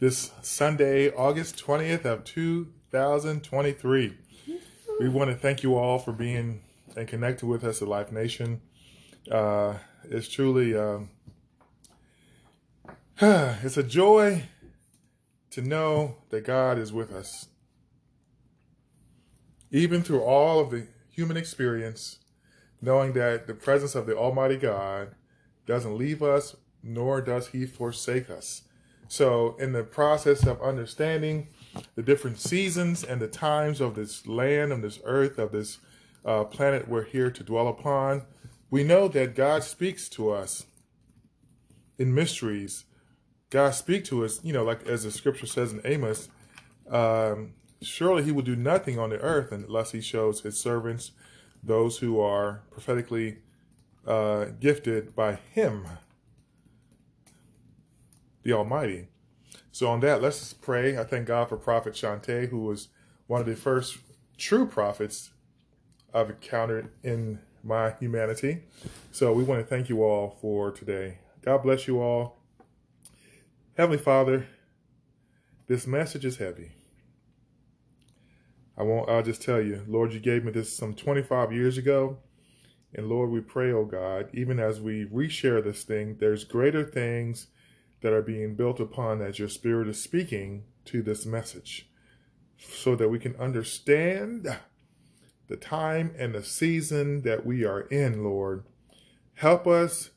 this Sunday, August 20th of 2023. We want to thank you all for being and connecting with us at Life Nation. It's truly, it's a joy to know that God is with us. Even through all of the human experience, knowing that the presence of the Almighty God doesn't leave us, nor does he forsake us. So in the process of understanding the different seasons and the times of this land, of this earth, of this planet we're here to dwell upon, we know that God speaks to us in mysteries. God speaks to us, you know, like as the scripture says in Amos, surely he will do nothing on the earth unless he shows his servants, those who are prophetically gifted by him, the Almighty. So on that, let's pray. I thank God for Prophet Shante, who was one of the first true prophets I've encountered in my humanity. So we want to thank you all for today. God bless you all. Heavenly Father, this message is heavy. I'll just tell you, Lord, you gave me this some 25 years ago. And Lord, we pray, oh God, even as we reshare this thing, there's greater things that are being built upon as your Spirit is speaking to this message, so that we can understand the time and the season that we are in, Lord. Help us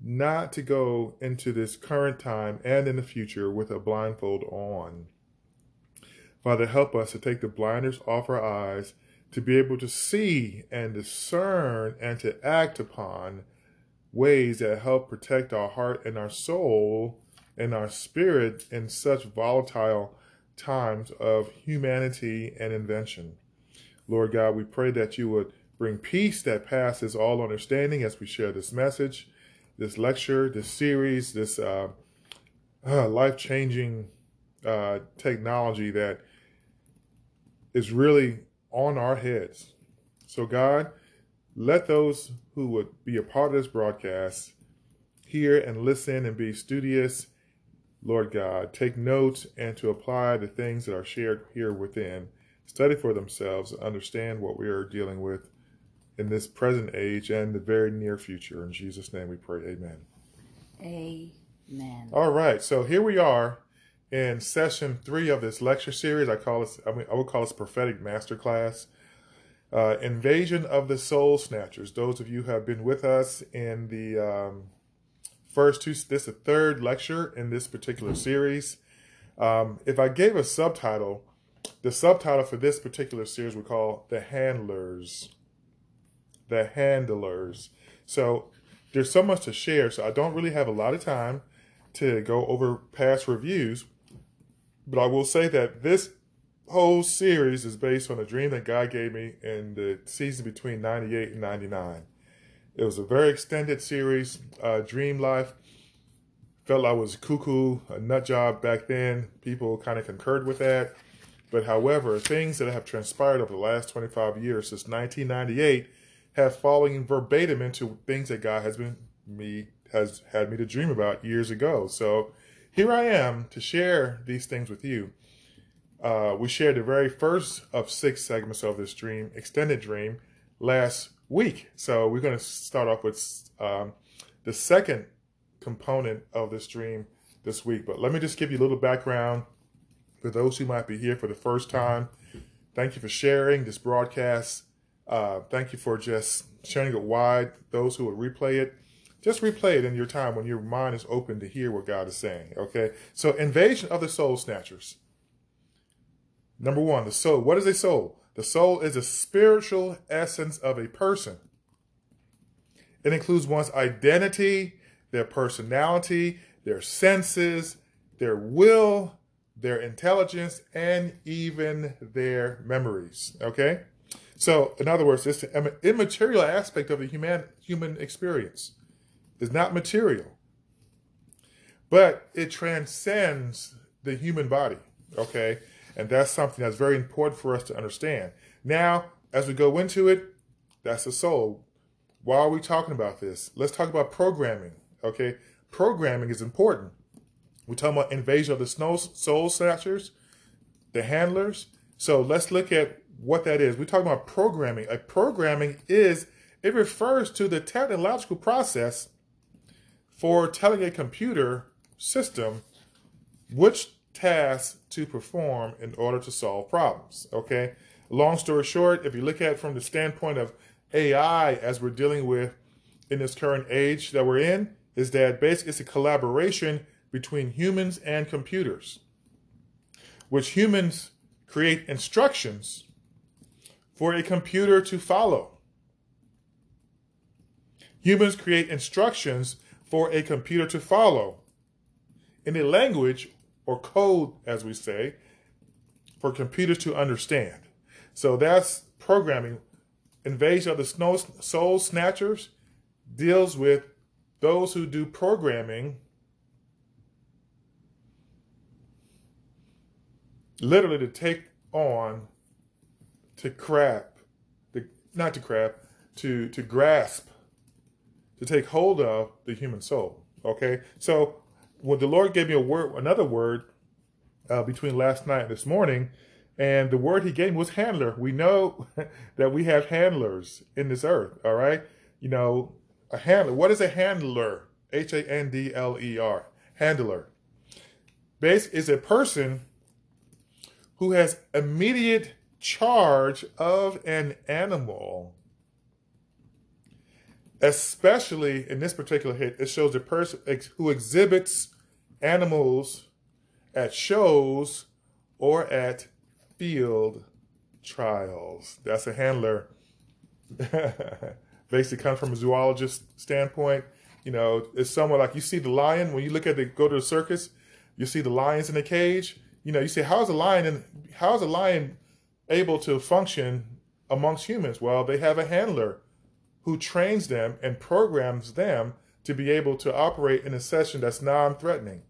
not to go into this current time and in the future with a blindfold on. Father, help us to take the blinders off our eyes, to be able to see and discern and to act upon ways that help protect our heart and our soul and our spirit in such volatile times of humanity and invention. Lord God, we pray that you would bring peace that passes all understanding as we share this message, this lecture, this series, this life-changing technology that is really on our heads. So God, let those who would be a part of this broadcast hear and listen and be studious. Lord God, take notes and to apply the things that are shared here within. Study for themselves, understand what we are dealing with in this present age and the very near future. In Jesus' name we pray, amen. Amen. All right, so here we are in session 3 of this lecture series. I would call this Prophetic Masterclass. Invasion of the Soul Snatchers. Those of you who have been with us in the this is the third lecture in this particular series. If I gave a subtitle, the subtitle for this particular series we call The Handlers. The Handlers. So there's so much to share, so I don't really have a lot of time to go over past reviews, but I will say that this whole series is based on a dream that God gave me in the season between 98 and 99. It was a very extended series, dream life. Felt I was cuckoo, a nut job back then. People kind of concurred with that. But however, things that have transpired over the last 25 years since 1998 have fallen verbatim into things that God has had me to dream about years ago. So here I am to share these things with you. We shared the very first of 6 segments of this dream, extended dream, last week. So we're going to start off with the second component of this dream this week. But let me just give you a little background for those who might be here for the first time. Thank you for sharing this broadcast. Thank you for just sharing it wide. Those who will replay it, just replay it in your time when your mind is open to hear what God is saying. Okay, so Invasion of the Soul Snatchers. Number 1, the soul. What is a soul? The soul is the spiritual essence of a person. It includes one's identity, their personality, their senses, their will, their intelligence, and even their memories. Okay? So, in other words, it's the immaterial aspect of the human experience. It's not material. But it transcends the human body. Okay? And that's something that's very important for us to understand. Now, as we go into it, that's the soul. Why are we talking about this? Let's talk about programming, okay? Programming is important. We're talking about Invasion of the Soul Snatchers, The Handlers. So let's look at what that is. We're talking about programming. A programming is, it refers to the technological process for telling a computer system which tasks to perform in order to solve problems, okay? Long story short, if you look at it from the standpoint of AI as we're dealing with in this current age that we're in, is that basically it's a collaboration between humans and computers, which humans create instructions for a computer to follow. Humans create instructions for a computer to follow in a language or code, as we say, for computers to understand. So that's programming. Invasion of the Soul Snatchers deals with those who do programming, literally to take on, to grasp, to take hold of the human soul. Okay, so when the Lord gave me a word, another word between last night and this morning, and the word he gave me was handler. We know that we have handlers in this earth. All right, you know, a handler. What is a handler? H-A-N-D-L-E-R. Handler. Basically, is a person who has immediate charge of an animal, especially in this particular hit. It shows a person who exhibits animals at shows or at field trials. That's a handler. Basically, comes from a zoologist standpoint. You know, it's somewhat like you see the lion when you look at the go to the circus. You see the lions in the cage. You know, you say, how is a lion able to function amongst humans? Well, they have a handler who trains them and programs them to be able to operate in a session that's non-threatening,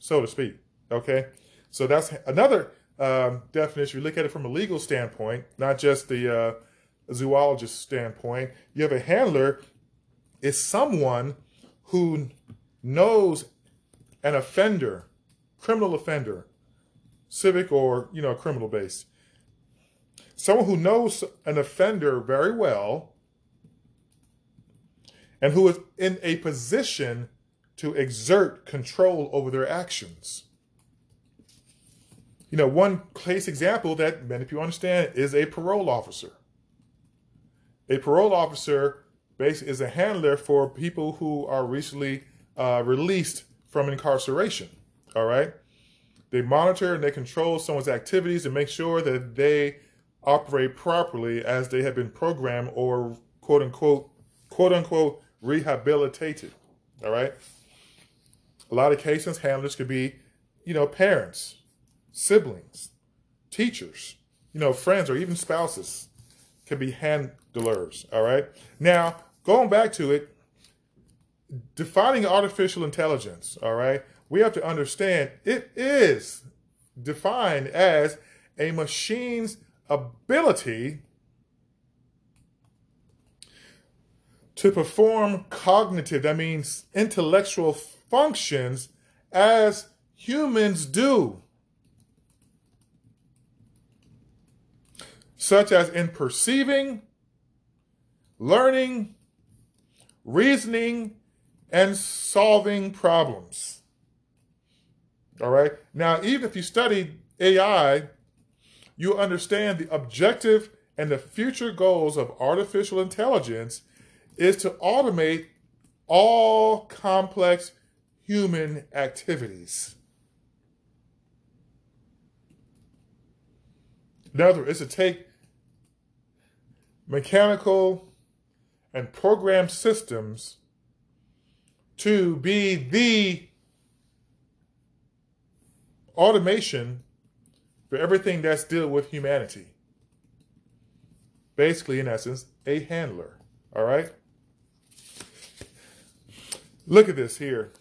so to speak. Okay, so that's another definition. You look at it from a legal standpoint, not just the zoologist standpoint. You have a handler is someone who knows an offender, criminal offender, civic or, you know, criminal based. Someone who knows an offender very well and who is in a position to exert control over their actions. You know, one case example that many people understand is a parole officer. A parole officer basically is a handler for people who are recently released from incarceration. All right? They monitor and they control someone's activities and make sure that they operate properly as they have been programmed or quote unquote rehabilitated. All right. A lot of cases, handlers could be, you know, parents, siblings, teachers, you know, friends, or even spouses can be handlers. All right. Now, going back to it, defining artificial intelligence. All right. We have to understand it is defined as a machine's ability to perform cognitive, that means intellectual functions, as humans do, such as in perceiving, learning, reasoning, and solving problems. All right? Now, even if you study AI, you understand the objective and the future goals of artificial intelligence is to automate all complex human activities. In other words, it's to take mechanical and programmed systems to be the automation for everything that's dealt with humanity. Basically, in essence, a handler. All right? Look at this here.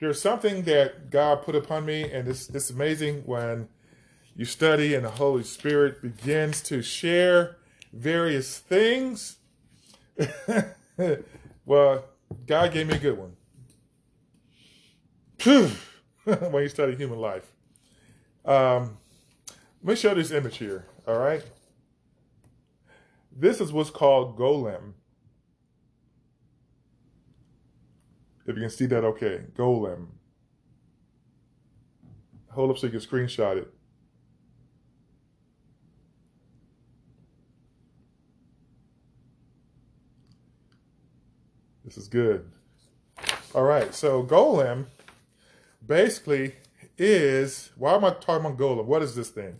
There's something that God put upon me, and it's amazing when you study and the Holy Spirit begins to share various things. Well, God gave me a good one. when you study human life. Let me show this image here, all right? This is what's called Golem. If you can see that, okay, Golem. Hold up so you can screenshot it. This is good. All right, so Golem basically is, why am I talking about Golem? What is this thing?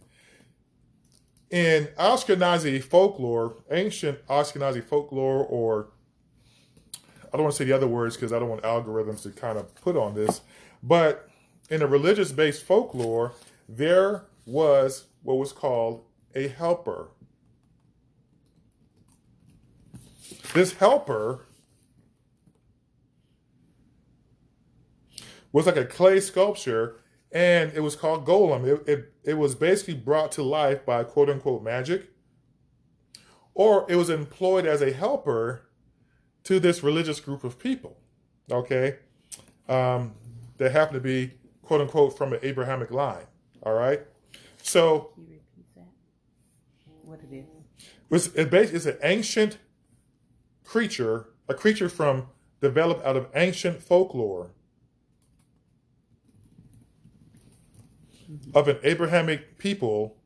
In Ashkenazi folklore, ancient Ashkenazi folklore, or I don't want to say the other words because I don't want algorithms to kind of put on this, but in a religious-based folklore, there was what was called a helper. This helper was like a clay sculpture, and it was called Golem. It was basically brought to life by quote-unquote magic, or it was employed as a helper to this religious group of people, okay, that happened to be quote-unquote from an Abrahamic line, all right? So, can you repeat that? What it is? It's an ancient creature, a creature from developed out of ancient folklore of an Abrahamic people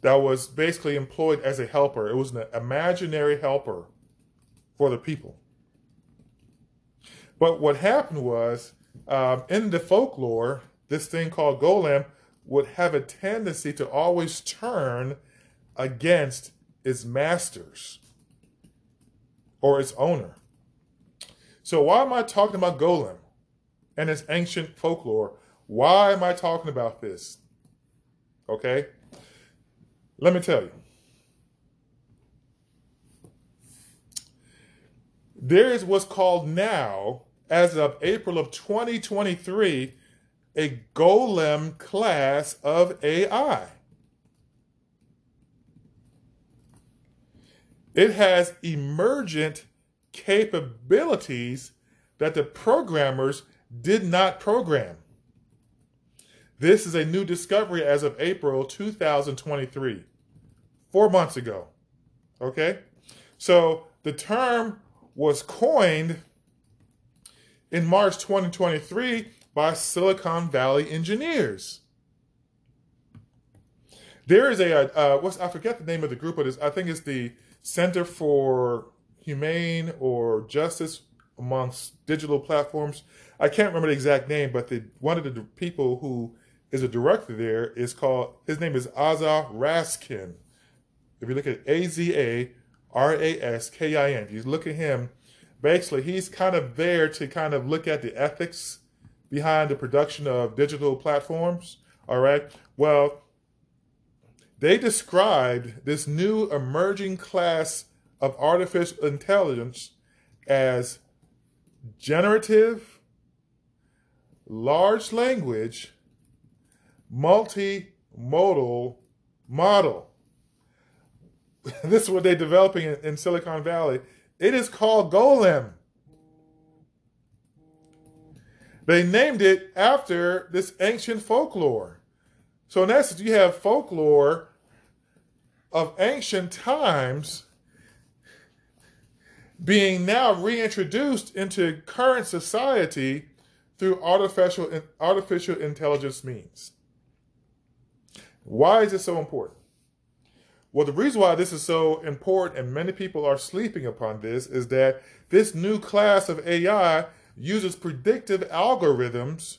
that was basically employed as a helper. It was an imaginary helper for the people. But what happened was, in the folklore, this thing called Golem would have a tendency to always turn against its masters or its owner. So why am I talking about Golem and its ancient folklore? Why am I talking about this? Okay? Let me tell you. There is what's called now, as of April of 2023, a Golem class of AI. It has emergent capabilities that the programmers did not program. This is a new discovery as of April 2023. 4 months ago, okay? So the term was coined in March 2023 by Silicon Valley engineers. There is a, I forget the name of the group of this, I think it's the Center for Humane or Justice amongst Digital Platforms. I can't remember the exact name, but one of the people who is a director there is called, his name is Aza Raskin. If you look at Azaraskin, if you look at him, basically he's kind of there to kind of look at the ethics behind the production of digital platforms, all right? Well, they described this new emerging class of artificial intelligence as generative, large language, multimodal model. This is what they're developing in Silicon Valley. It is called Golem. They named it after this ancient folklore. So in essence, you have folklore of ancient times being now reintroduced into current society through artificial intelligence means. Why is this so important? Well, the reason why this is so important and many people are sleeping upon this is that this new class of AI uses predictive algorithms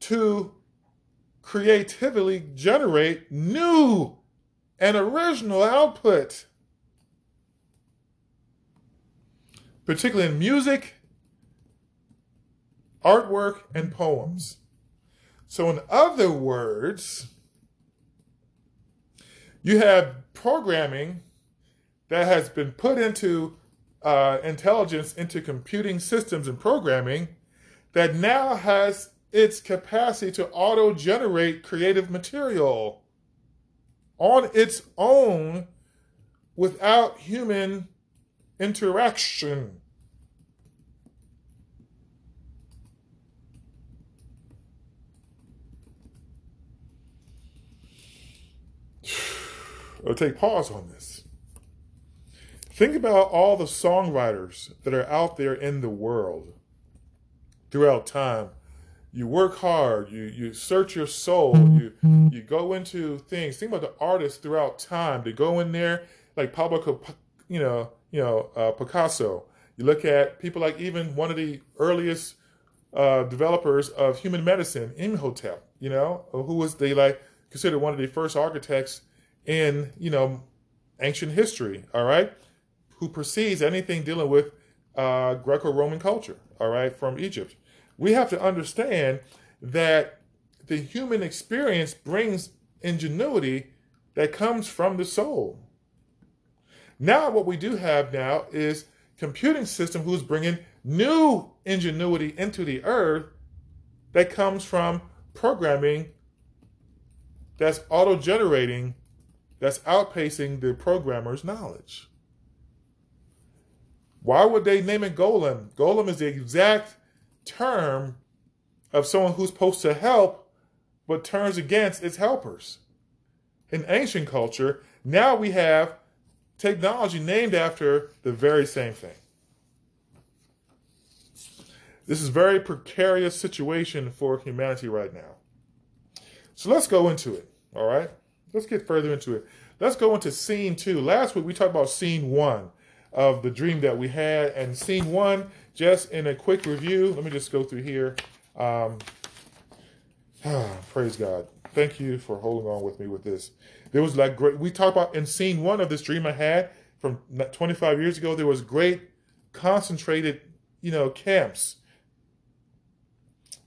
to creatively generate new and original output, particularly in music, artwork, and poems. So in other words, you have programming that has been put into intelligence, into computing systems and programming that now has its capacity to auto-generate creative material on its own without human interaction. or take pause on this. Think about all the songwriters that are out there in the world throughout time. You work hard, you search your soul, you go into things. Think about the artists throughout time. They go in there, like Pablo, Picasso. You look at people like even one of the earliest developers of human medicine, Imhotep, who was the considered one of the first architects in, ancient history, all right, who precedes anything dealing with Greco-Roman culture, all right, from Egypt. We have to understand that the human experience brings ingenuity that comes from the soul. Now what we do have now is computing system who's bringing new ingenuity into the earth that comes from programming that's auto-generating, that's outpacing the programmer's knowledge. Why would they name it Golem? Golem is the exact term of someone who's supposed to help but turns against its helpers. In ancient culture, now we have technology named after the very same thing. This is a very precarious situation for humanity right now. So let's go into it, all right? Let's get further into it. Let's go into scene 2. Last week, we talked about scene 1 of the dream that we had. And scene 1, just in a quick review, let me just go through here. Praise God. Thank you for holding on with me with this. There was we talked about in scene 1 of this dream I had from 25 years ago, there was great concentrated, camps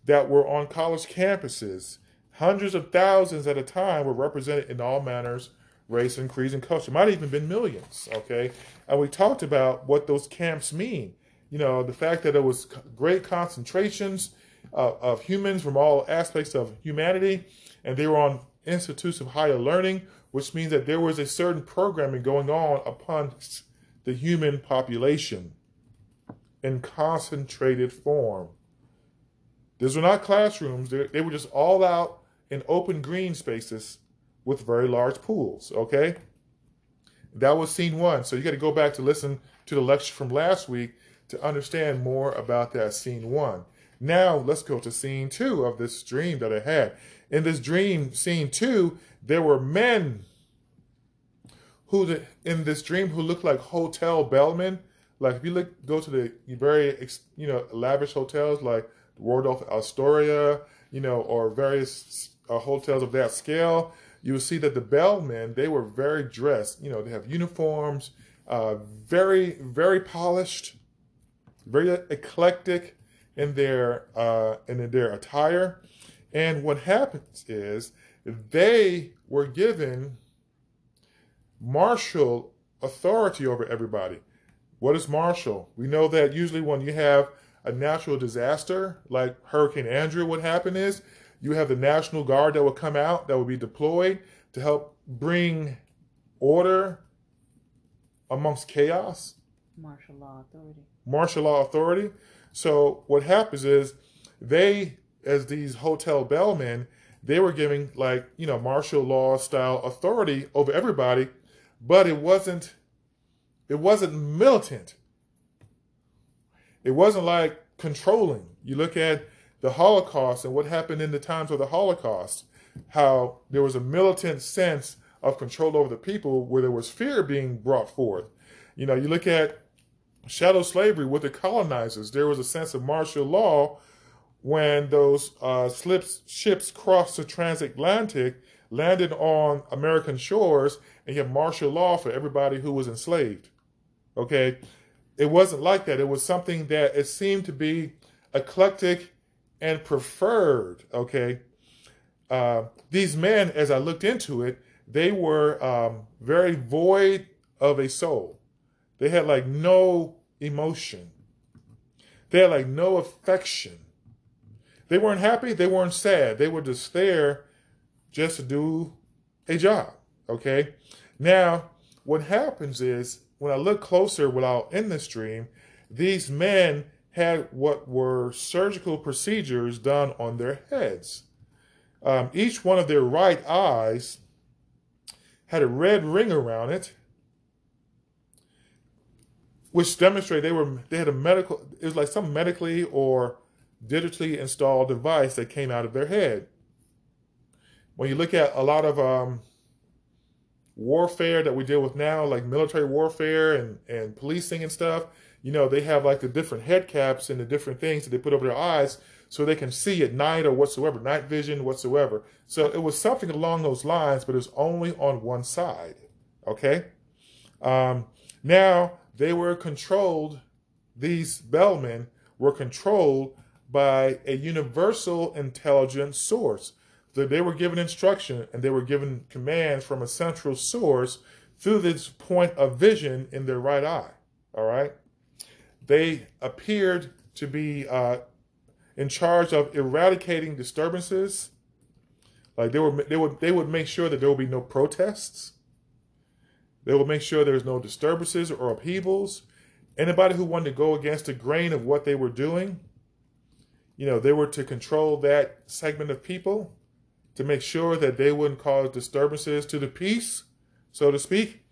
that were on college campuses. Hundreds of thousands at a time were represented in all manners, race, and creeds, and culture. Might have even been millions, okay? And we talked about what those camps mean. The fact that it was great concentrations of humans from all aspects of humanity, and they were on institutes of higher learning, which means that there was a certain programming going on upon the human population in concentrated form. These were not classrooms. They were just all out in open green spaces with very large pools, okay? That was scene 1. So you got to go back to listen to the lecture from last week to understand more about that scene 1. Now let's go to scene 2 of this dream that I had. In this dream, scene 2, there were men who looked like hotel bellmen. Like if you go to the very lavish hotels like Waldorf Astoria, or various hotels of that scale, you will see that the bellmen, they were very dressed. They have uniforms, very, very polished, very eclectic in their attire. And what happens is they were given martial authority over everybody. What is martial? We know that usually when you have a natural disaster, like Hurricane Andrew, what happened is you have the National Guard that will come out, that will be deployed to help bring order amongst chaos. Martial law authority. Martial law authority. So what happens is they, as these hotel bellmen, they were giving martial law style authority over everybody, but it wasn't militant. It wasn't like controlling. You look at the Holocaust and what happened in the times of the Holocaust, how there was a militant sense of control over the people where there was fear being brought forth. You look at shadow slavery with the colonizers. There was a sense of martial law when those ships crossed the transatlantic, landed on American shores, and you have martial law for everybody who was enslaved. Okay? It wasn't like that. It was something that it seemed to be eclectic and preferred, okay? These men, as I looked into it, they were very void of a soul. They had no emotion. They had no affection. They weren't happy. They weren't sad. They were just there just to do a job, okay? Now, what happens is, when I look closer in this dream, these men had what were surgical procedures done on their heads. Each one of their right eyes had a red ring around it, which demonstrated they had a medical, it was like some medically or digitally installed device that came out of their head. When you look at a lot of warfare that we deal with now, like military warfare and policing and stuff, you know, they have like the different head caps and the different things that they put over their eyes so they can see at night or whatsoever, night vision whatsoever. So it was something along those lines, but it was only on one side, okay? Now, they were controlled, these bellmen were controlled by a universal intelligence source. So they were given instruction and they were given commands from a central source through this point of vision in their right eye, all right? They appeared to be in charge of eradicating disturbances. Like they would make sure that there would be no protests. They would make sure there's no disturbances or upheavals. Anybody who wanted to go against the grain of what they were doing, you know, they were to control that segment of people to make sure that they wouldn't cause disturbances to the peace, so to speak.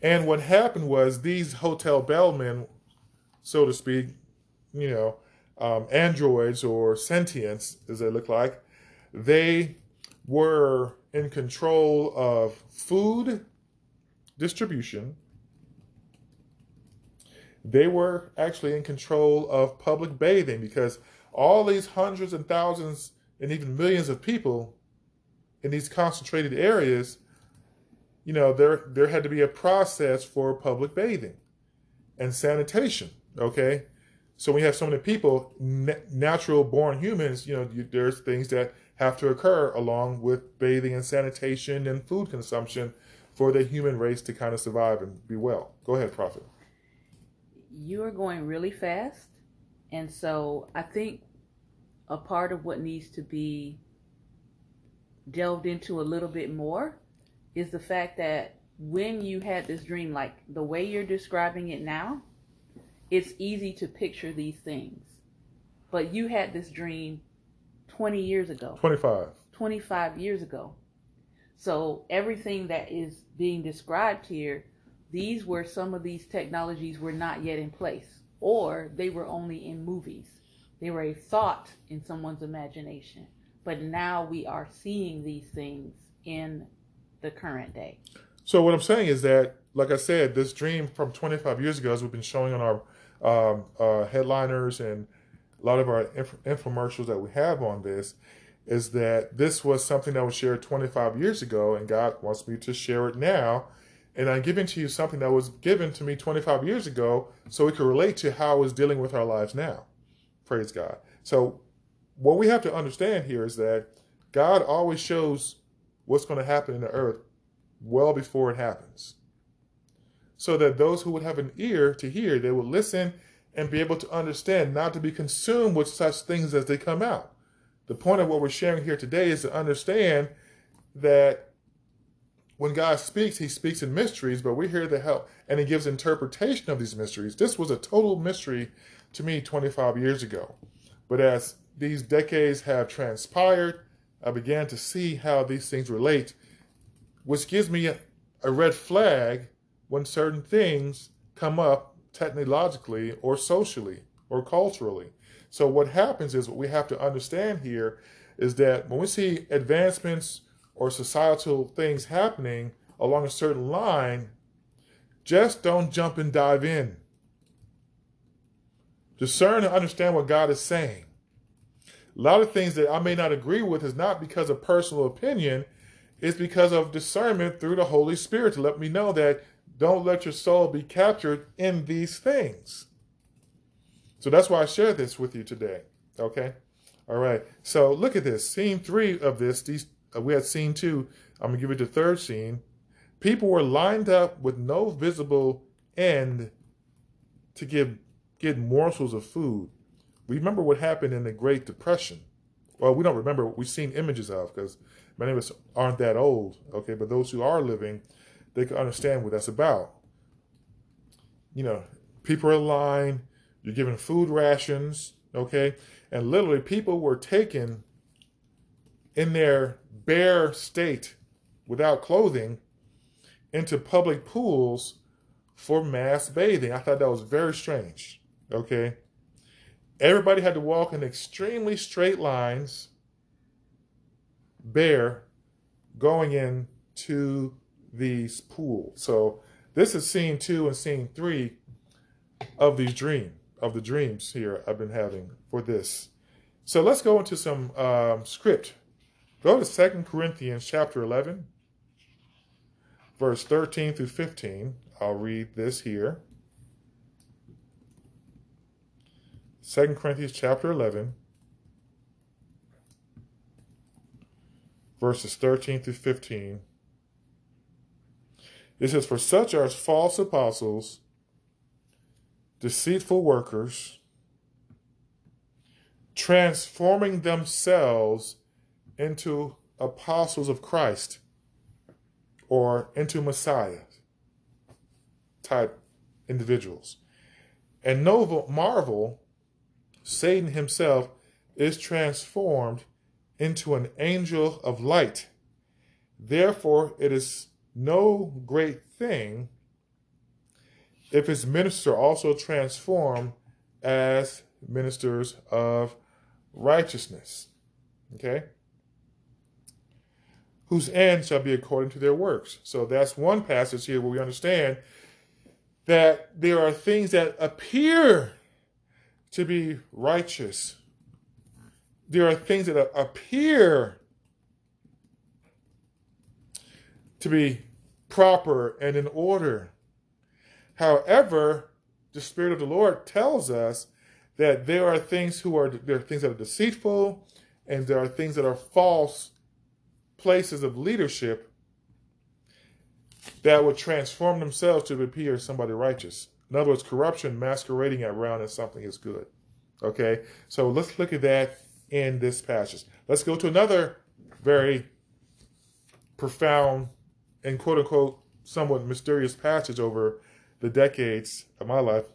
And what happened was these hotel bellmen, so to speak, you know, androids or sentients, as they look like, they were in control of food distribution. They were actually in control of public bathing, because all these hundreds and thousands and even millions of people in these concentrated areas, you know, there had to be a process for public bathing and sanitation, okay? So when you have so many people, natural born humans, you know, there's things that have to occur along with bathing and sanitation and food consumption for the human race to kind of survive and be well. Go ahead, Prophet. You are going really fast. And so I think a part of what needs to be delved into a little bit more is the fact that when you had this dream, like the way you're describing it now, it's easy to picture these things. But you had this dream 20 years ago. 25. 25 years ago. So everything that is being described here, these were, some of these technologies were not yet in place, or they were only in movies. They were a thought in someone's imagination. But now we are seeing these things in the current day. So what I'm saying is that, like I said, this dream from 25 years ago, as we've been showing on our headliners and a lot of our infomercials that we have on this, is that this was something that was shared 25 years ago, and God wants me to share it now. And I'm giving to you something that was given to me 25 years ago so it could relate to how it's dealing with our lives now. Praise God. So what we have to understand here is that God always shows what's going to happen in the earth well before it happens, so that those who would have an ear to hear, they would listen and be able to understand, not to be consumed with such things as they come out. The point of what we're sharing here today is to understand that when God speaks, he speaks in mysteries, but we're here to help, and he gives interpretation of these mysteries. This was a total mystery to me 25 years ago. But as these decades have transpired, I began to see how these things relate, which gives me a red flag when certain things come up technologically or socially or culturally. So what happens is, what we have to understand here is that when we see advancements or societal things happening along a certain line, just don't jump and dive in. Discern and understand what God is saying. A lot of things that I may not agree with is not because of personal opinion, it's because of discernment through the Holy Spirit to let me know that don't let your soul be captured in these things. So that's why I shared this with you today. Okay? All right. So look at this. Scene 3 of this. We had scene 2. I'm going to give you the third scene. People were lined up with no visible end to get morsels of food. We remember what happened in the Great Depression. Well, we don't remember. We've seen images of, because many of us aren't that old. Okay? But those who are living, they can understand what that's about. You know, people are in line. You're given food rations, okay? And literally people were taken in their bare state without clothing into public pools for mass bathing. I thought that was very strange, okay? Everybody had to walk in extremely straight lines, bare, going into these pools. So this is scene 2 and scene 3 of these dreams here I've been having for this. So let's go into some script. Go to 2 Corinthians chapter 11, verse 13 through 15. I'll read this here. 2 Corinthians chapter 11, verses 13 through 15. It says, "For such are false apostles, deceitful workers, transforming themselves into apostles of Christ," or into Messiah type individuals. "And no marvel, Satan himself is transformed into an angel of light. Therefore, it is no great thing if his ministers are also transformed as ministers of righteousness," okay, "whose end shall be according to their works." So that's one passage here where we understand that there are things that appear to be righteous. There are things that appear to be proper and in order. However, the Spirit of the Lord tells us that there are things that are deceitful, and there are things that are false places of leadership that would transform themselves to appear somebody righteous. In other words, corruption masquerading around as something is good. Okay, so let's look at that in this passage. Let's go to another very profound and quote-unquote somewhat mysterious passage over the decades of my life,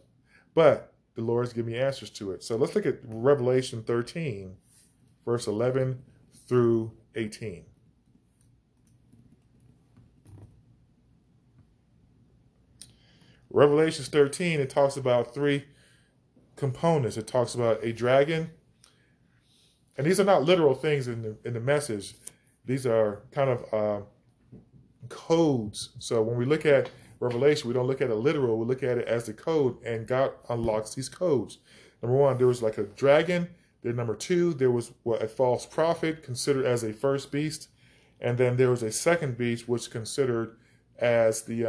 but the Lord's given me answers to it. So let's look at Revelation 13, verse 11 through 18. Revelation 13, it talks about three components. It talks about a dragon. And these are not literal things in the message. These are kind of codes. So when we look at Revelation, we don't look at it literal. We look at it as the code, and God unlocks these codes. Number one, there was like a dragon. Then number two, there was a false prophet considered as a first beast. And then there was a second beast, which is considered as the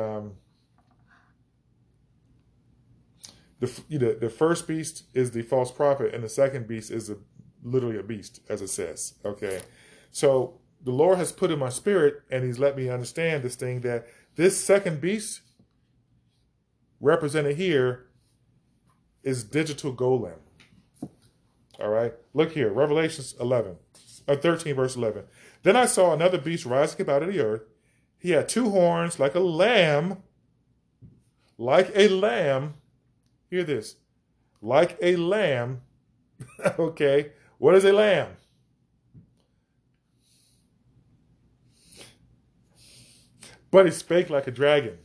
first beast is the false prophet, and the second beast is literally a beast, as it says. Okay, so the Lord has put in my spirit, and he's let me understand this thing, that this second beast represented here is digital golem. All right, look here, Revelation 13, verse 11. "Then I saw another beast rising up out of the earth. He had two horns like a lamb. Hear this, like a lamb. Okay, what is a lamb? "But he spake like a dragon."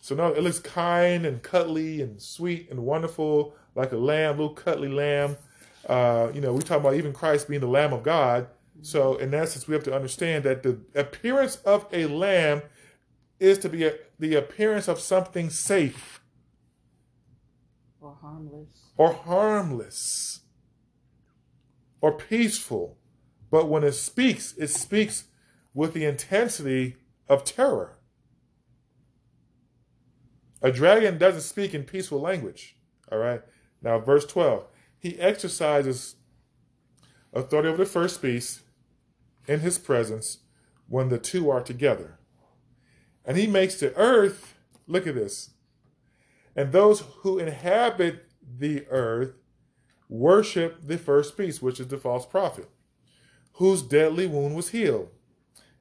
So now it looks kind and cuddly and sweet and wonderful, like a lamb, little cuddly lamb. We talk about even Christ being the Lamb of God. So in essence, we have to understand that the appearance of a lamb is to be the appearance of something safe. Or harmless. Or peaceful. But when it speaks with the intensity of terror. A dragon doesn't speak in peaceful language. All right. Now, verse 12. "He exercises authority over the first beast in his presence when the two are together. And he makes the earth," look at this, "and those who inhabit the earth worship the first beast," which is the false prophet, "whose deadly wound was healed."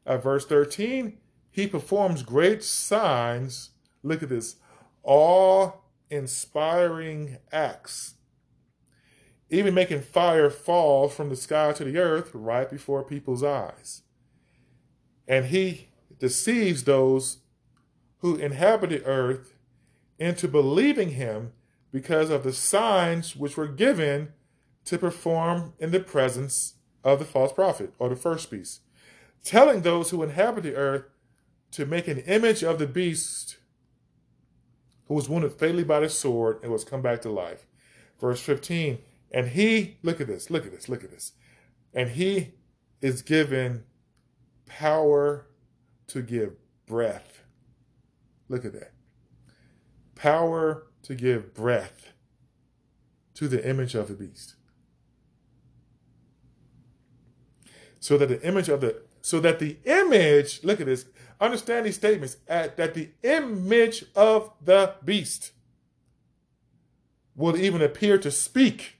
At verse 13, "He performs great signs," look at this, "awe-inspiring acts, even making fire fall from the sky to the earth right before people's eyes. And he deceives those who inhabited earth into believing him because of the signs which were given to perform in the presence of the false prophet, or the first beast, telling those who inhabit the earth to make an image of the beast who was wounded fatally by the sword and was come back to life. Verse 15, and he, look at this. And he is given power to give breath. Look at that. Power to give breath to the image of the beast. So that the image, look at this, understand these statements, that the image of the beast will even appear to speak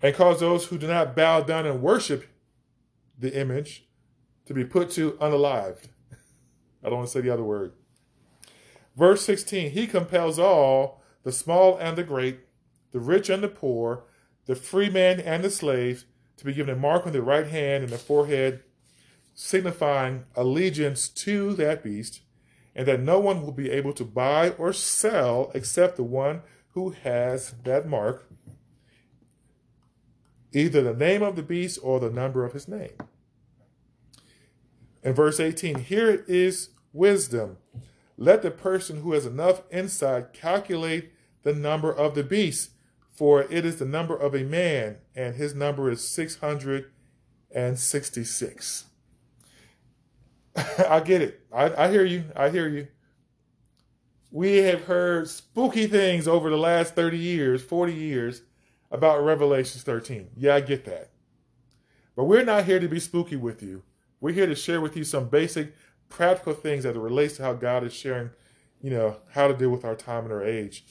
and cause those who do not bow down and worship the image to be put to unalived. I don't want to say the other word. Verse 16, he compels all, the small and the great, the rich and the poor, the free man and the slaves, to be given a mark on the right hand and the forehead, signifying allegiance to that beast, and that no one will be able to buy or sell except the one who has that mark, either the name of the beast or the number of his name. In verse 18, here is wisdom. Let the person who has enough insight calculate the number of the beast, for it is the number of a man, and his number is 666. I get it. I hear you. We have heard spooky things over the last 30 years, 40 years about Revelation 13. Yeah, I get that. But we're not here to be spooky with you. We're here to share with you some basic practical things as it relates to how God is sharing, how to deal with our time and our age.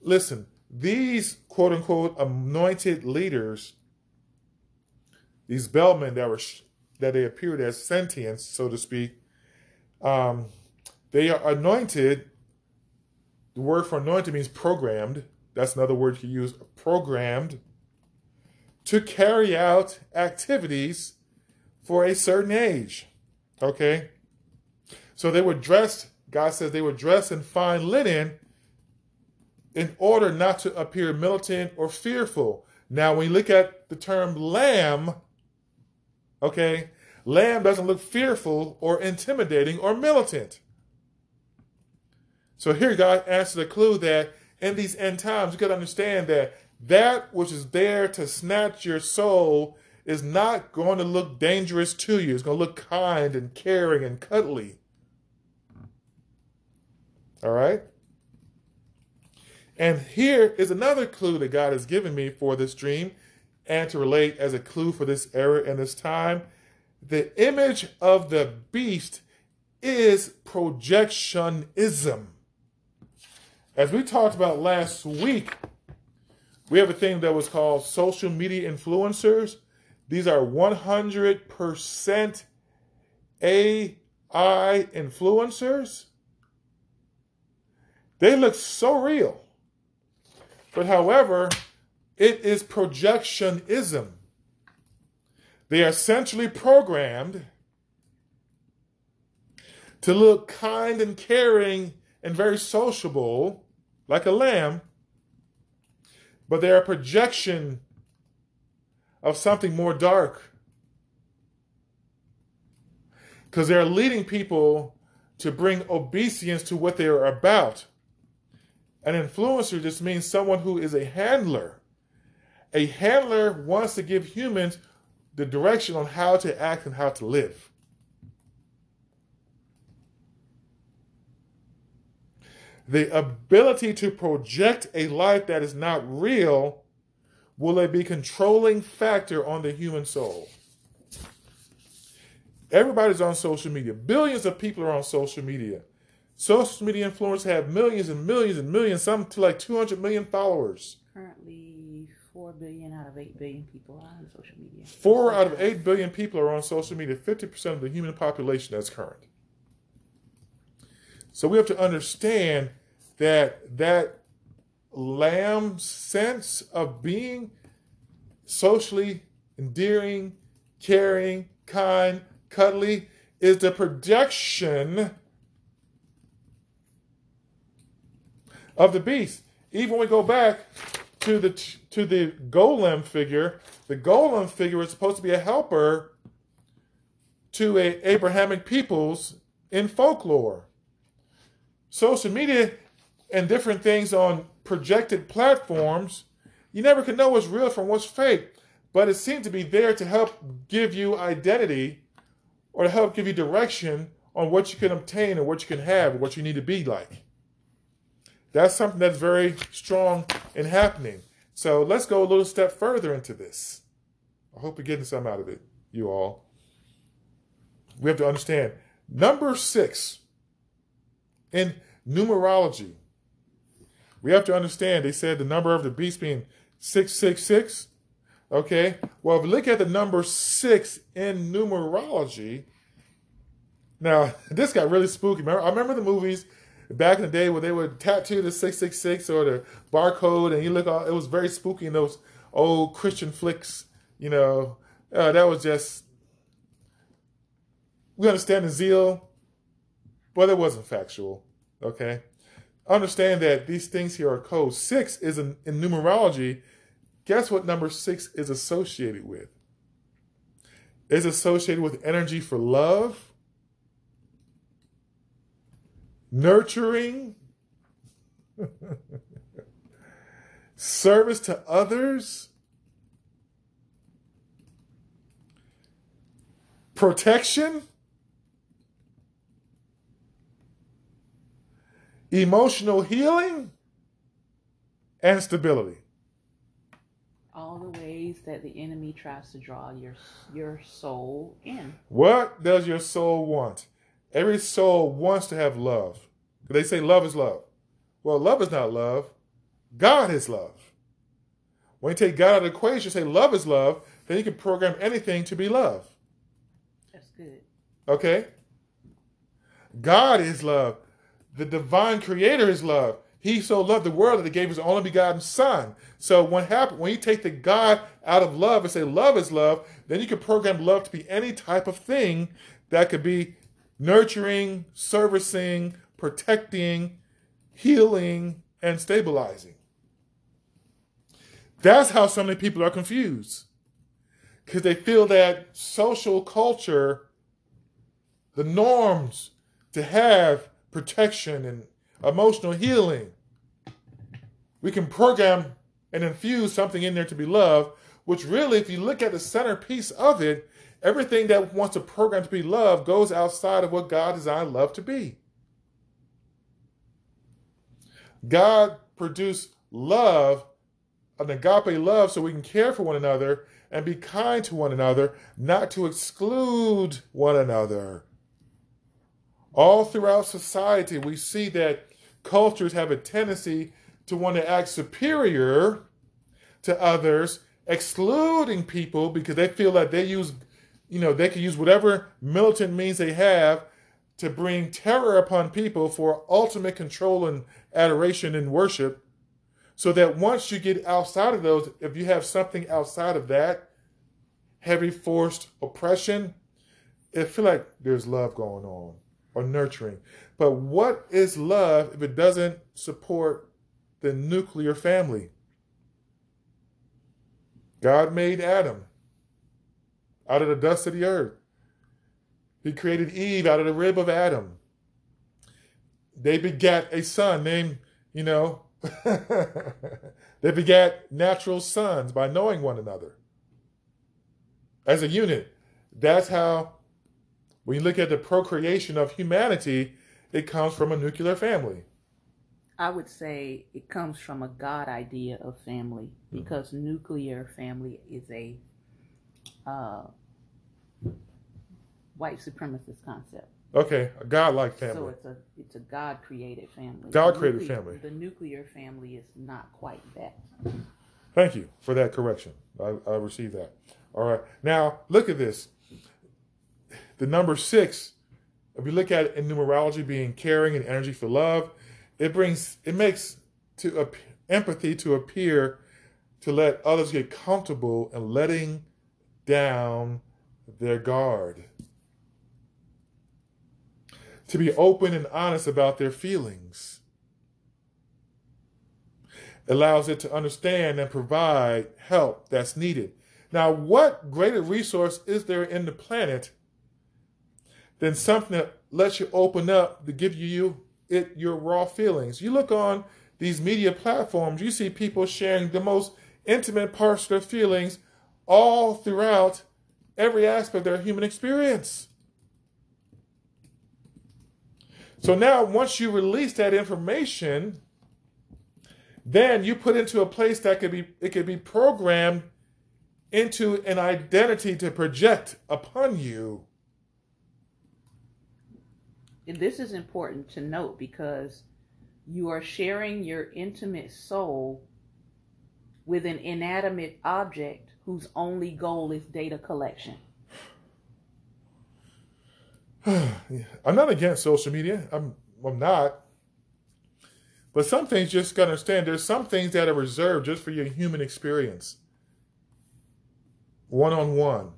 Listen. These quote-unquote anointed leaders, these bellmen that they appeared as sentient, so to speak, they are anointed. The word for anointed means programmed. That's another word you use, programmed, to carry out activities for a certain age, okay? So they were dressed, God says they were dressed in fine linen, in order not to appear militant or fearful. Now, when you look at the term lamb, okay, lamb doesn't look fearful or intimidating or militant. So here God answers a clue that in these end times, you got to understand that which is there to snatch your soul is not going to look dangerous to you. It's going to look kind and caring and cuddly. All right? And here is another clue that God has given me for this dream and to relate as a clue for this era and this time. The image of the beast is projectionism. As we talked about last week, we have a thing that was called social media influencers. These are 100% AI influencers. They look so real. But however, it is projectionism. They are essentially programmed to look kind and caring and very sociable, like a lamb, but they are a projection of something more dark. Because they're leading people to bring obeisance to what they are about. An influencer just means someone who is a handler. A handler wants to give humans the direction on how to act and how to live. The ability to project a life that is not real will a be controlling factor on the human soul. Everybody's on social media. Billions of people are on social media. Social media influencers have millions and millions and millions, some to like 200 million followers. Currently, 4 billion out of 8 billion people are on social media. 4 out of 8 billion people are on social media, 50% of the human population that's current. So we have to understand that lamb sense of being socially endearing, caring, kind, cuddly is the projection of the beast. Even when we go back to the golem figure, the golem figure is supposed to be a helper to Abrahamic peoples in folklore. Social media and different things on projected platforms, you never can know what's real from what's fake, but it seems to be there to help give you identity or to help give you direction on what you can obtain and what you can have and what you need to be like. That's something that's very strong and happening. So let's go a little step further into this. I hope you're getting something out of it, you all. We have to understand. Number 6 in numerology. We have to understand, they said the number of the beast being 666. Okay, well, if we look at the number 6 in numerology, now this got really spooky. Remember, I remember the movies back in the day where they would tattoo the 666 or the barcode, and you look all, it was very spooky in those old Christian flicks, you know. That was just, we understand the zeal, but it wasn't factual, okay? Understand that these things here are codes. 6 is in numerology. Guess what number 6 is associated with? It's associated with energy for love, nurturing, service to others, protection, emotional healing, and stability. All the ways that the enemy tries to draw your soul in. What does your soul want? Every soul wants to have love. They say love is love. Well, love is not love. God is love. When you take God out of the equation, say love is love, then you can program anything to be love. That's good. Okay? God is love. The divine creator is love. He so loved the world that he gave his only begotten son. So what happened, when you take the God out of love and say love is love, then you can program love to be any type of thing that could be nurturing, servicing, protecting, healing, and stabilizing. That's how so many people are confused, because they feel that social culture, the norms to have protection and emotional healing, we can program and infuse something in there to be love, which really, if you look at the centerpiece of it, everything that wants to program to be love goes outside of what God designed love to be. God produced love, an agape love, so we can care for one another and be kind to one another, not to exclude one another. All throughout society, we see that cultures have a tendency to want to act superior to others, excluding people because they feel like they use, you know, they can use whatever militant means they have to bring terror upon people for ultimate control and adoration and worship. So that once you get outside of those, if you have something outside of that heavy forced oppression, it feels like there's love going on or nurturing. But what is love if it doesn't support the nuclear family? God made Adam out of the dust of the earth. He created Eve out of the rib of Adam. They begat a son named, you know, they begat natural sons by knowing one another as a unit. That's how, when you look at the procreation of humanity, it comes from a nuclear family. I would say it comes from a God idea of family, because nuclear family is a white supremacist concept. Okay, a God-like family. So it's a God-created family. God-created family. The nuclear family is not quite that. Thank you for that correction. I received that. All right, now look at this. The number 6, if you look at it in numerology, being caring and energy for love, it makes empathy to appear to let others get comfortable and letting down their guard. to be open and honest about their feelings. Allows it to understand and provide help that's needed. Now, what greater resource is there in the planet than something that lets you open up to give you your raw feelings? You look on these media platforms, you see people sharing the most intimate parts of their feelings all throughout every aspect of their human experience. So now once you release that information, then you put into a place that could be programmed into an identity to project upon you. And this is important to note because you are sharing your intimate soul with an inanimate object whose only goal is data collection. I'm not against social media. I'm not. But some things, just got to understand, there's some things that are reserved just for your human experience. One-on-one.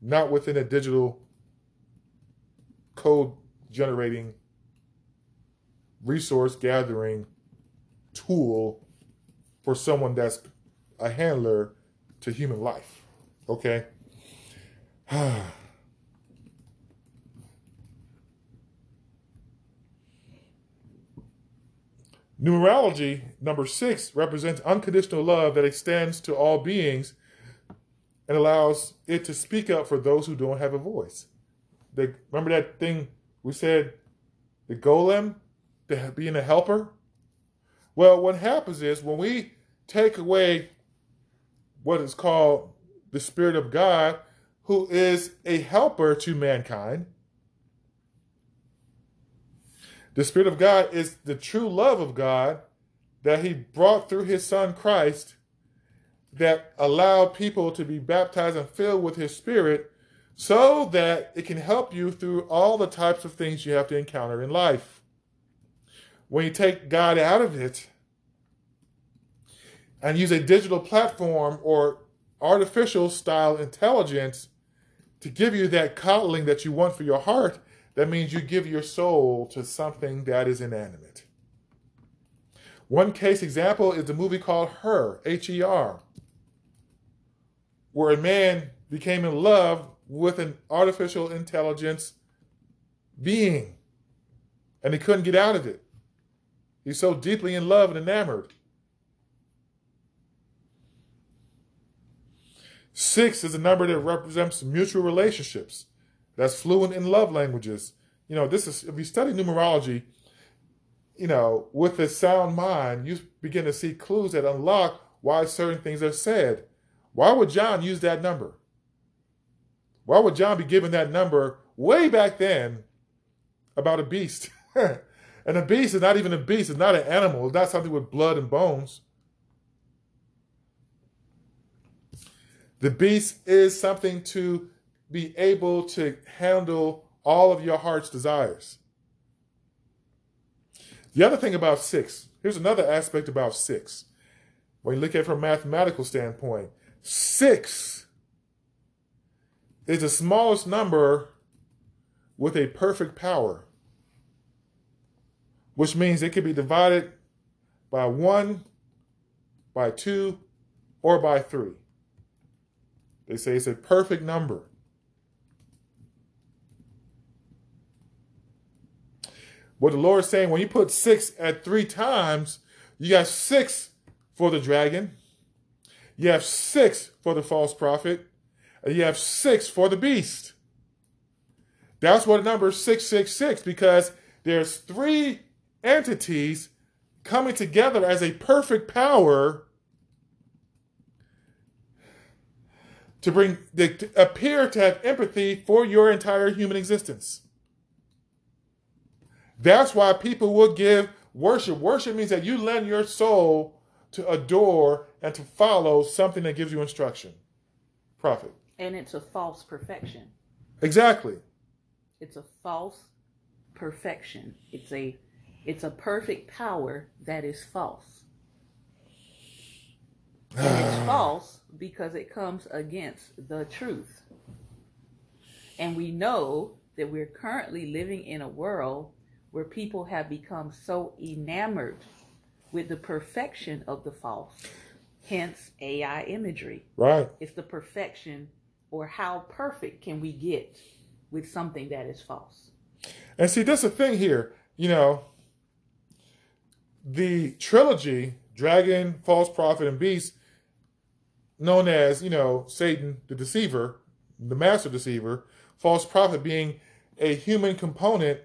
Not within a digital code-generating, resource-gathering tool for someone that's a handler to human life. Okay? Numerology, number 6, represents unconditional love that extends to all beings and allows it to speak up for those who don't have a voice. Remember that thing we said, the golem, being a helper? Well, what happens is when we take away what is called the Spirit of God, who is a helper to mankind, the Spirit of God is the true love of God that he brought through his son Christ that allowed people to be baptized and filled with his Spirit so that it can help you through all the types of things you have to encounter in life. When you take God out of it and use a digital platform or artificial style intelligence to give you that coddling that you want for your heart, that means you give your soul to something that is inanimate. One case example is the movie called Her, H-E-R, where a man became in love with an artificial intelligence being, and he couldn't get out of it. He's so deeply in love and enamored. 6 is a number that represents mutual relationships. That's fluent in love languages. You know, this is, if you study numerology, you know, with a sound mind, you begin to see clues that unlock why certain things are said. Why would John use that number? Why would John be given that number way back then about a beast? And a beast is not even a beast. It's not an animal. It's not something with blood and bones. The beast is something to be able to handle all of your heart's desires. The other thing about 6, here's another aspect about 6. When you look at it from a mathematical standpoint, 6 is the smallest number with a perfect power, which means it can be divided by 1, by 2, or by 3. They say it's a perfect number. What the Lord is saying, when you put 6 at 3 times, you got 6 for the dragon, you have 6 for the false prophet, and you have 6 for the beast. That's what the number 666, because there's 3 entities coming together as a perfect power to bring, to appear to have empathy for your entire human existence. That's why people will give worship. Worship means that you lend your soul to adore and to follow something that gives you instruction. Prophet. And it's a false perfection. Exactly. It's a false perfection. It's a perfect power that is false. And it's false because it comes against the truth. And we know that we're currently living in a world where people have become so enamored with the perfection of the false. Hence AI imagery. Right. It's the perfection, or how perfect can we get with something that is false. And see, that's the thing here. You know, the trilogy, Dragon, False Prophet, and Beast, known as, you know, Satan, the Deceiver, the Master Deceiver, False Prophet being a human component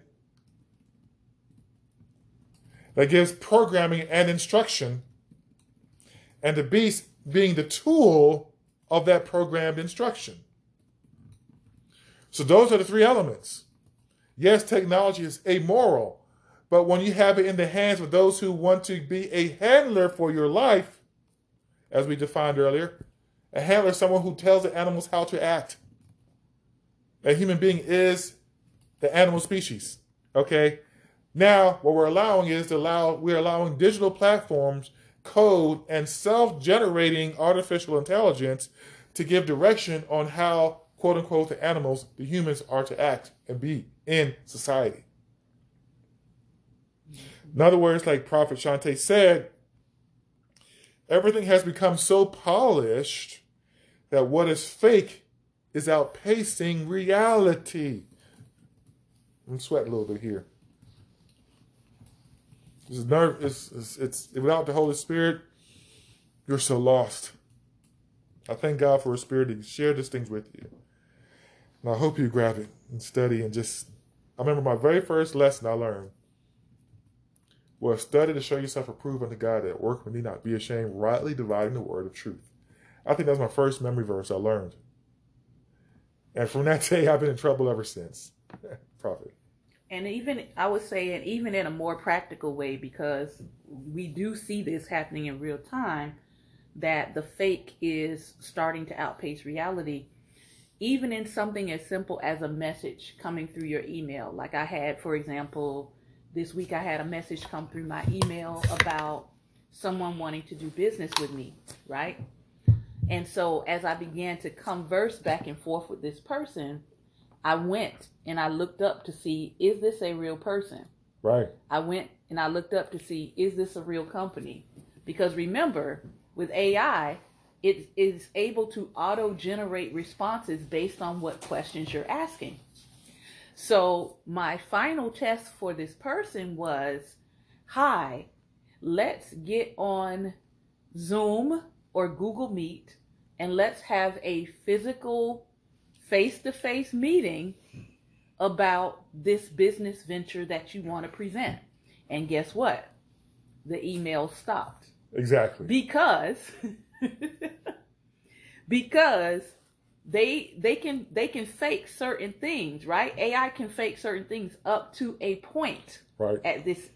that gives programming and instruction, and the Beast being the tool of that programmed instruction. So those are the three elements. Yes, technology is amoral, but when you have it in the hands of those who want to be a handler for your life, as we defined earlier, a handler is someone who tells the animals how to act. A human being is the animal species, okay? Now, what we're allowing is we're allowing digital platforms, code, and self-generating artificial intelligence to give direction on how, quote unquote, the animals, the humans, are to act and be in society. In other words, like Prophet Shantae said, everything has become so polished that what is fake is outpacing reality. I'm sweating a little bit here. This is nerve. It's without the Holy Spirit, you're so lost. I thank God for His Spirit to share these things with you. And I hope you grab it and study and just. I remember my very first lesson I learned. Well, study to show yourself approved unto God, that workman need not be ashamed, rightly dividing the word of truth. I think that was my first memory verse I learned. And from that day, I've been in trouble ever since. Prophet. And even, I would say, and even in a more practical way, because we do see this happening in real time, that the fake is starting to outpace reality. Even in something as simple as a message coming through your email. Like I had, for example, this week I had a message come through my email about someone wanting to do business with me, right? And so as I began to converse back and forth with this person, I went and I looked up to see, is this a real person? Right. I went and I looked up to see, is this a real company? Because remember, with AI, it is able to auto-generate responses based on what questions you're asking. So my final test for this person was, hi, let's get on Zoom or Google Meet and let's have a physical face-to-face meeting about this business venture that you want to present. And guess what? The email stopped. Exactly. Because they can fake certain things, right? AI can fake certain things up to a point, right, at this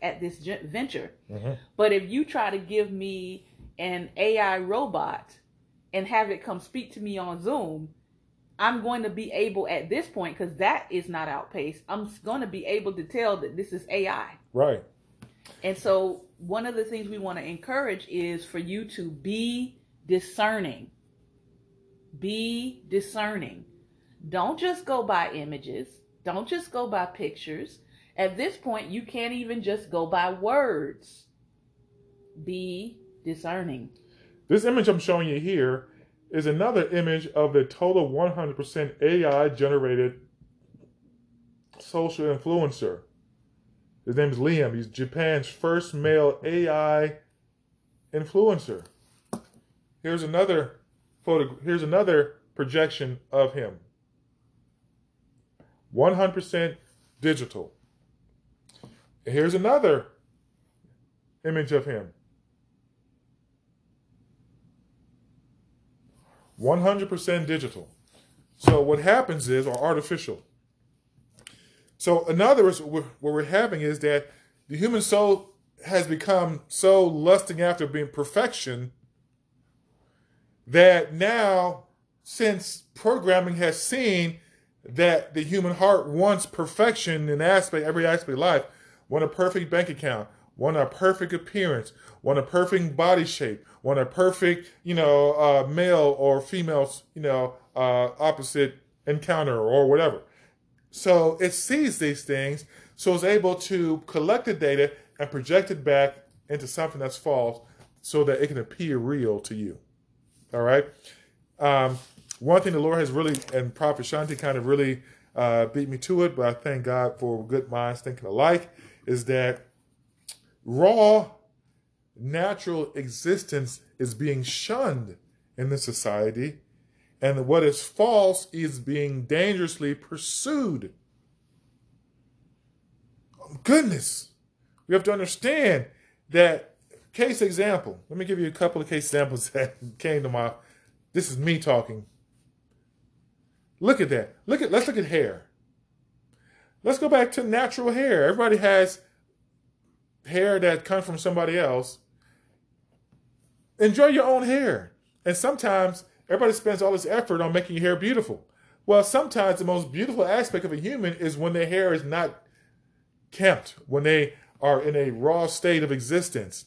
venture. Mm-hmm. But if you try to give me an AI robot and have it come speak to me on Zoom, I'm going to be able at this point, because that is not outpaced, I'm going to be able to tell that this is AI. Right. And so one of the things we want to encourage is for you to be discerning. Be discerning. Don't just go by images. Don't just go by pictures. At this point, you can't even just go by words. Be discerning. This image I'm showing you here is another image of the total 100% AI-generated social influencer. His name is Liam. He's Japan's first male AI influencer. Here's another photo. Here's another projection of him. 100% digital. Here's another image of him. 100% digital. So what happens is, or artificial. So in other words, what we're having is that the human soul has become so lusting after being perfection that now, since programming has seen that the human heart wants perfection in every aspect of life, want a perfect bank account, want a perfect appearance, want a perfect body shape, want a perfect, male or female, opposite encounter or whatever. So it sees these things, so it's able to collect the data and project it back into something that's false so that it can appear real to you. All right? One thing the Lord has really, and Prophet Shanti kind of really beat me to it, but I thank God for good minds thinking alike, is that raw, natural existence is being shunned in this society, and what is false is being dangerously pursued. Oh, goodness. We have to understand that. Case example. Let me give you a couple of case examples that came to my... This is me talking. Look at that. Let's look at hair. Let's go back to natural hair. Everybody has hair that comes from somebody else. Enjoy your own hair. And sometimes everybody spends all this effort on making your hair beautiful. Well, sometimes the most beautiful aspect of a human is when their hair is not kempt, when they are in a raw state of existence.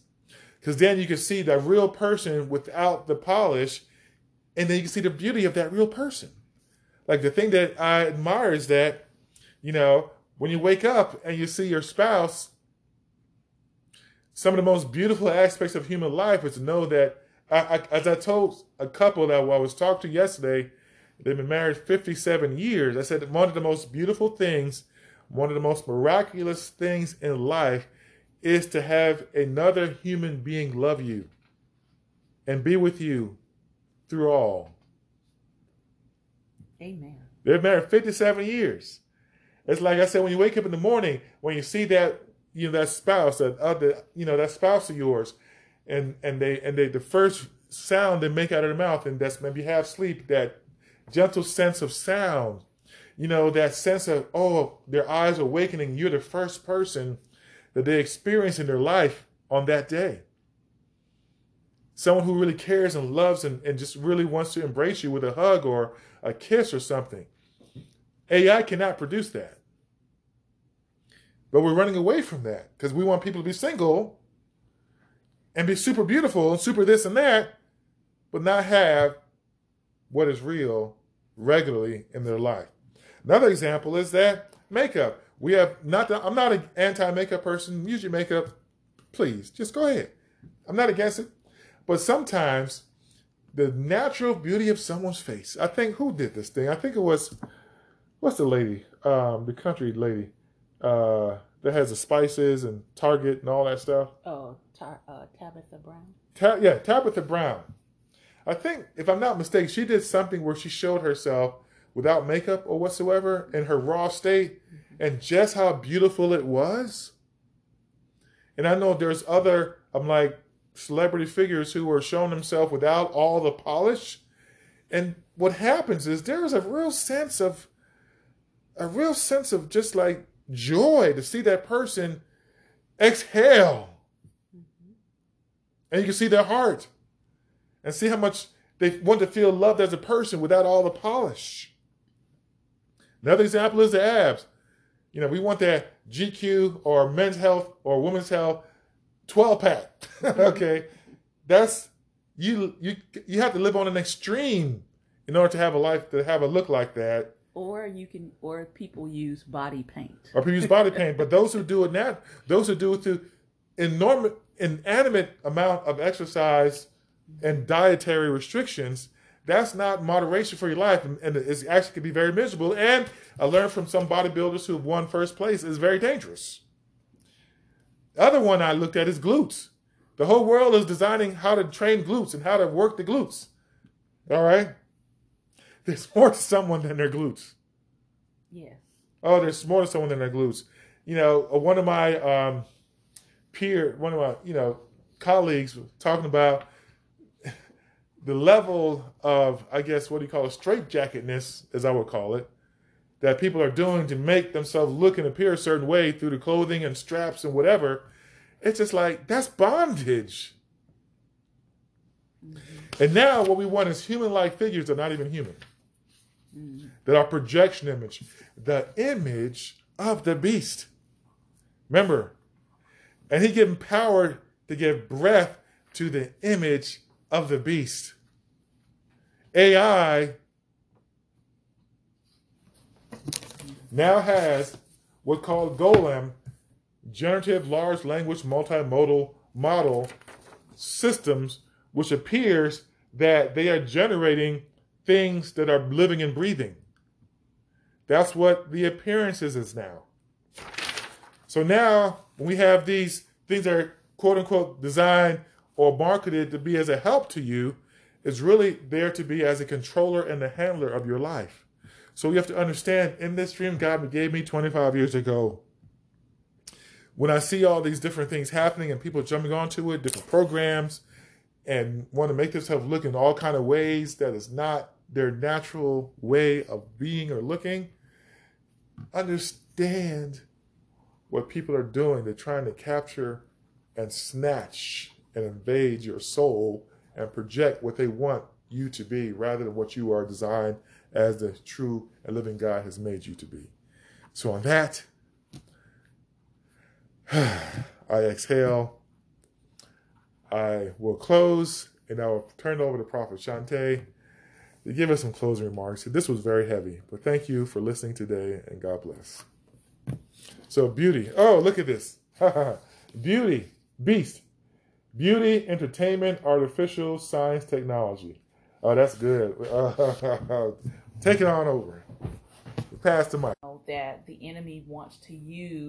Because then you can see that real person without the polish, and then you can see the beauty of that real person. Like, the thing that I admire is that, you know, when you wake up and you see your spouse, some of the most beautiful aspects of human life is to know that, as I told a couple that I was talking to yesterday, they've been married 57 years. I said that one of the most beautiful things, one of the most miraculous things in life is to have another human being love you and be with you through all. Amen. They've married 57 years. It's like I said, when you wake up in the morning, when you see that, you know, that spouse, that other, you know, that spouse of yours, and they the first sound they make out of their mouth, and that's maybe half sleep, that gentle sense of sound, you know, that sense of, oh, their eyes awakening, you're the first person that they experience in their life on that day. Someone who really cares and loves and just really wants to embrace you with a hug or a kiss or something. AI cannot produce that. But we're running away from that because we want people to be single and be super beautiful and super this and that, but not have what is real regularly in their life. Another example is that makeup. We have not. I'm not an anti-makeup person. Use your makeup, please. Just go ahead. I'm not against it. But sometimes the natural beauty of someone's face. I think who did this thing? I think it was, what's the lady? The country lady that has the spices and Target and all that stuff. Oh, Tabitha Brown. Tabitha Brown. I think, if I'm not mistaken, she did something where she showed herself without makeup or whatsoever in her raw state. And just how beautiful it was. And I know there's other, I'm like, celebrity figures who are showing themselves without all the polish. And what happens is there's a real sense of just like joy to see that person exhale. Mm-hmm. And you can see their heart and see how much they want to feel loved as a person without all the polish. Another example is the abs. You know, we want that GQ or Men's Health or Women's Health 12-pack. Okay, that's you have to live on an extreme in order to have a life, to have a look like that. Or people use body paint. Or people use body paint, but those who do it now, those who do it through enormous, inanimate amount of exercise and dietary restrictions. That's not moderation for your life, and it actually can be very miserable. And I learned from some bodybuilders who have won first place, it's very dangerous. The other one I looked at is glutes. The whole world is designing how to train glutes and how to work the glutes. All right? There's more to someone than their glutes. Yes. Oh, there's more to someone than their glutes. You know, one of my colleagues was talking about the level of, I guess, what do you call it, straitjacketness, as I would call it, that people are doing to make themselves look and appear a certain way through the clothing and straps and whatever. It's just like, that's bondage. Mm-hmm. And now what we want is human-like figures that are not even human, mm-hmm. that are projection image, the image of the beast. Remember, and he given power to give breath to the image of the beast. AI now has what's called Golem, generative large language multimodal model systems, which appears that they are generating things that are living and breathing. That's what the appearances is now. So now we have these things that are quote unquote designed or marketed to be as a help to you. It's really there to be as a controller and the handler of your life. So you have to understand, in this dream God gave me 25 years ago, when I see all these different things happening and people jumping onto it, different programs, and want to make themselves look in all kind of ways that is not their natural way of being or looking, understand what people are doing. They're trying to capture and snatch and invade your soul and project what they want you to be rather than what you are designed as the true and living God has made you to be. So on that, I exhale. I will close, and I will turn it over to Prophet Shante to give us some closing remarks. This was very heavy, but thank you for listening today, and God bless. So beauty. Oh, look at this. Beauty, beast. Beauty, entertainment, artificial, science, technology. Oh, that's good. Take it on over. Pass the mic. That the enemy wants to use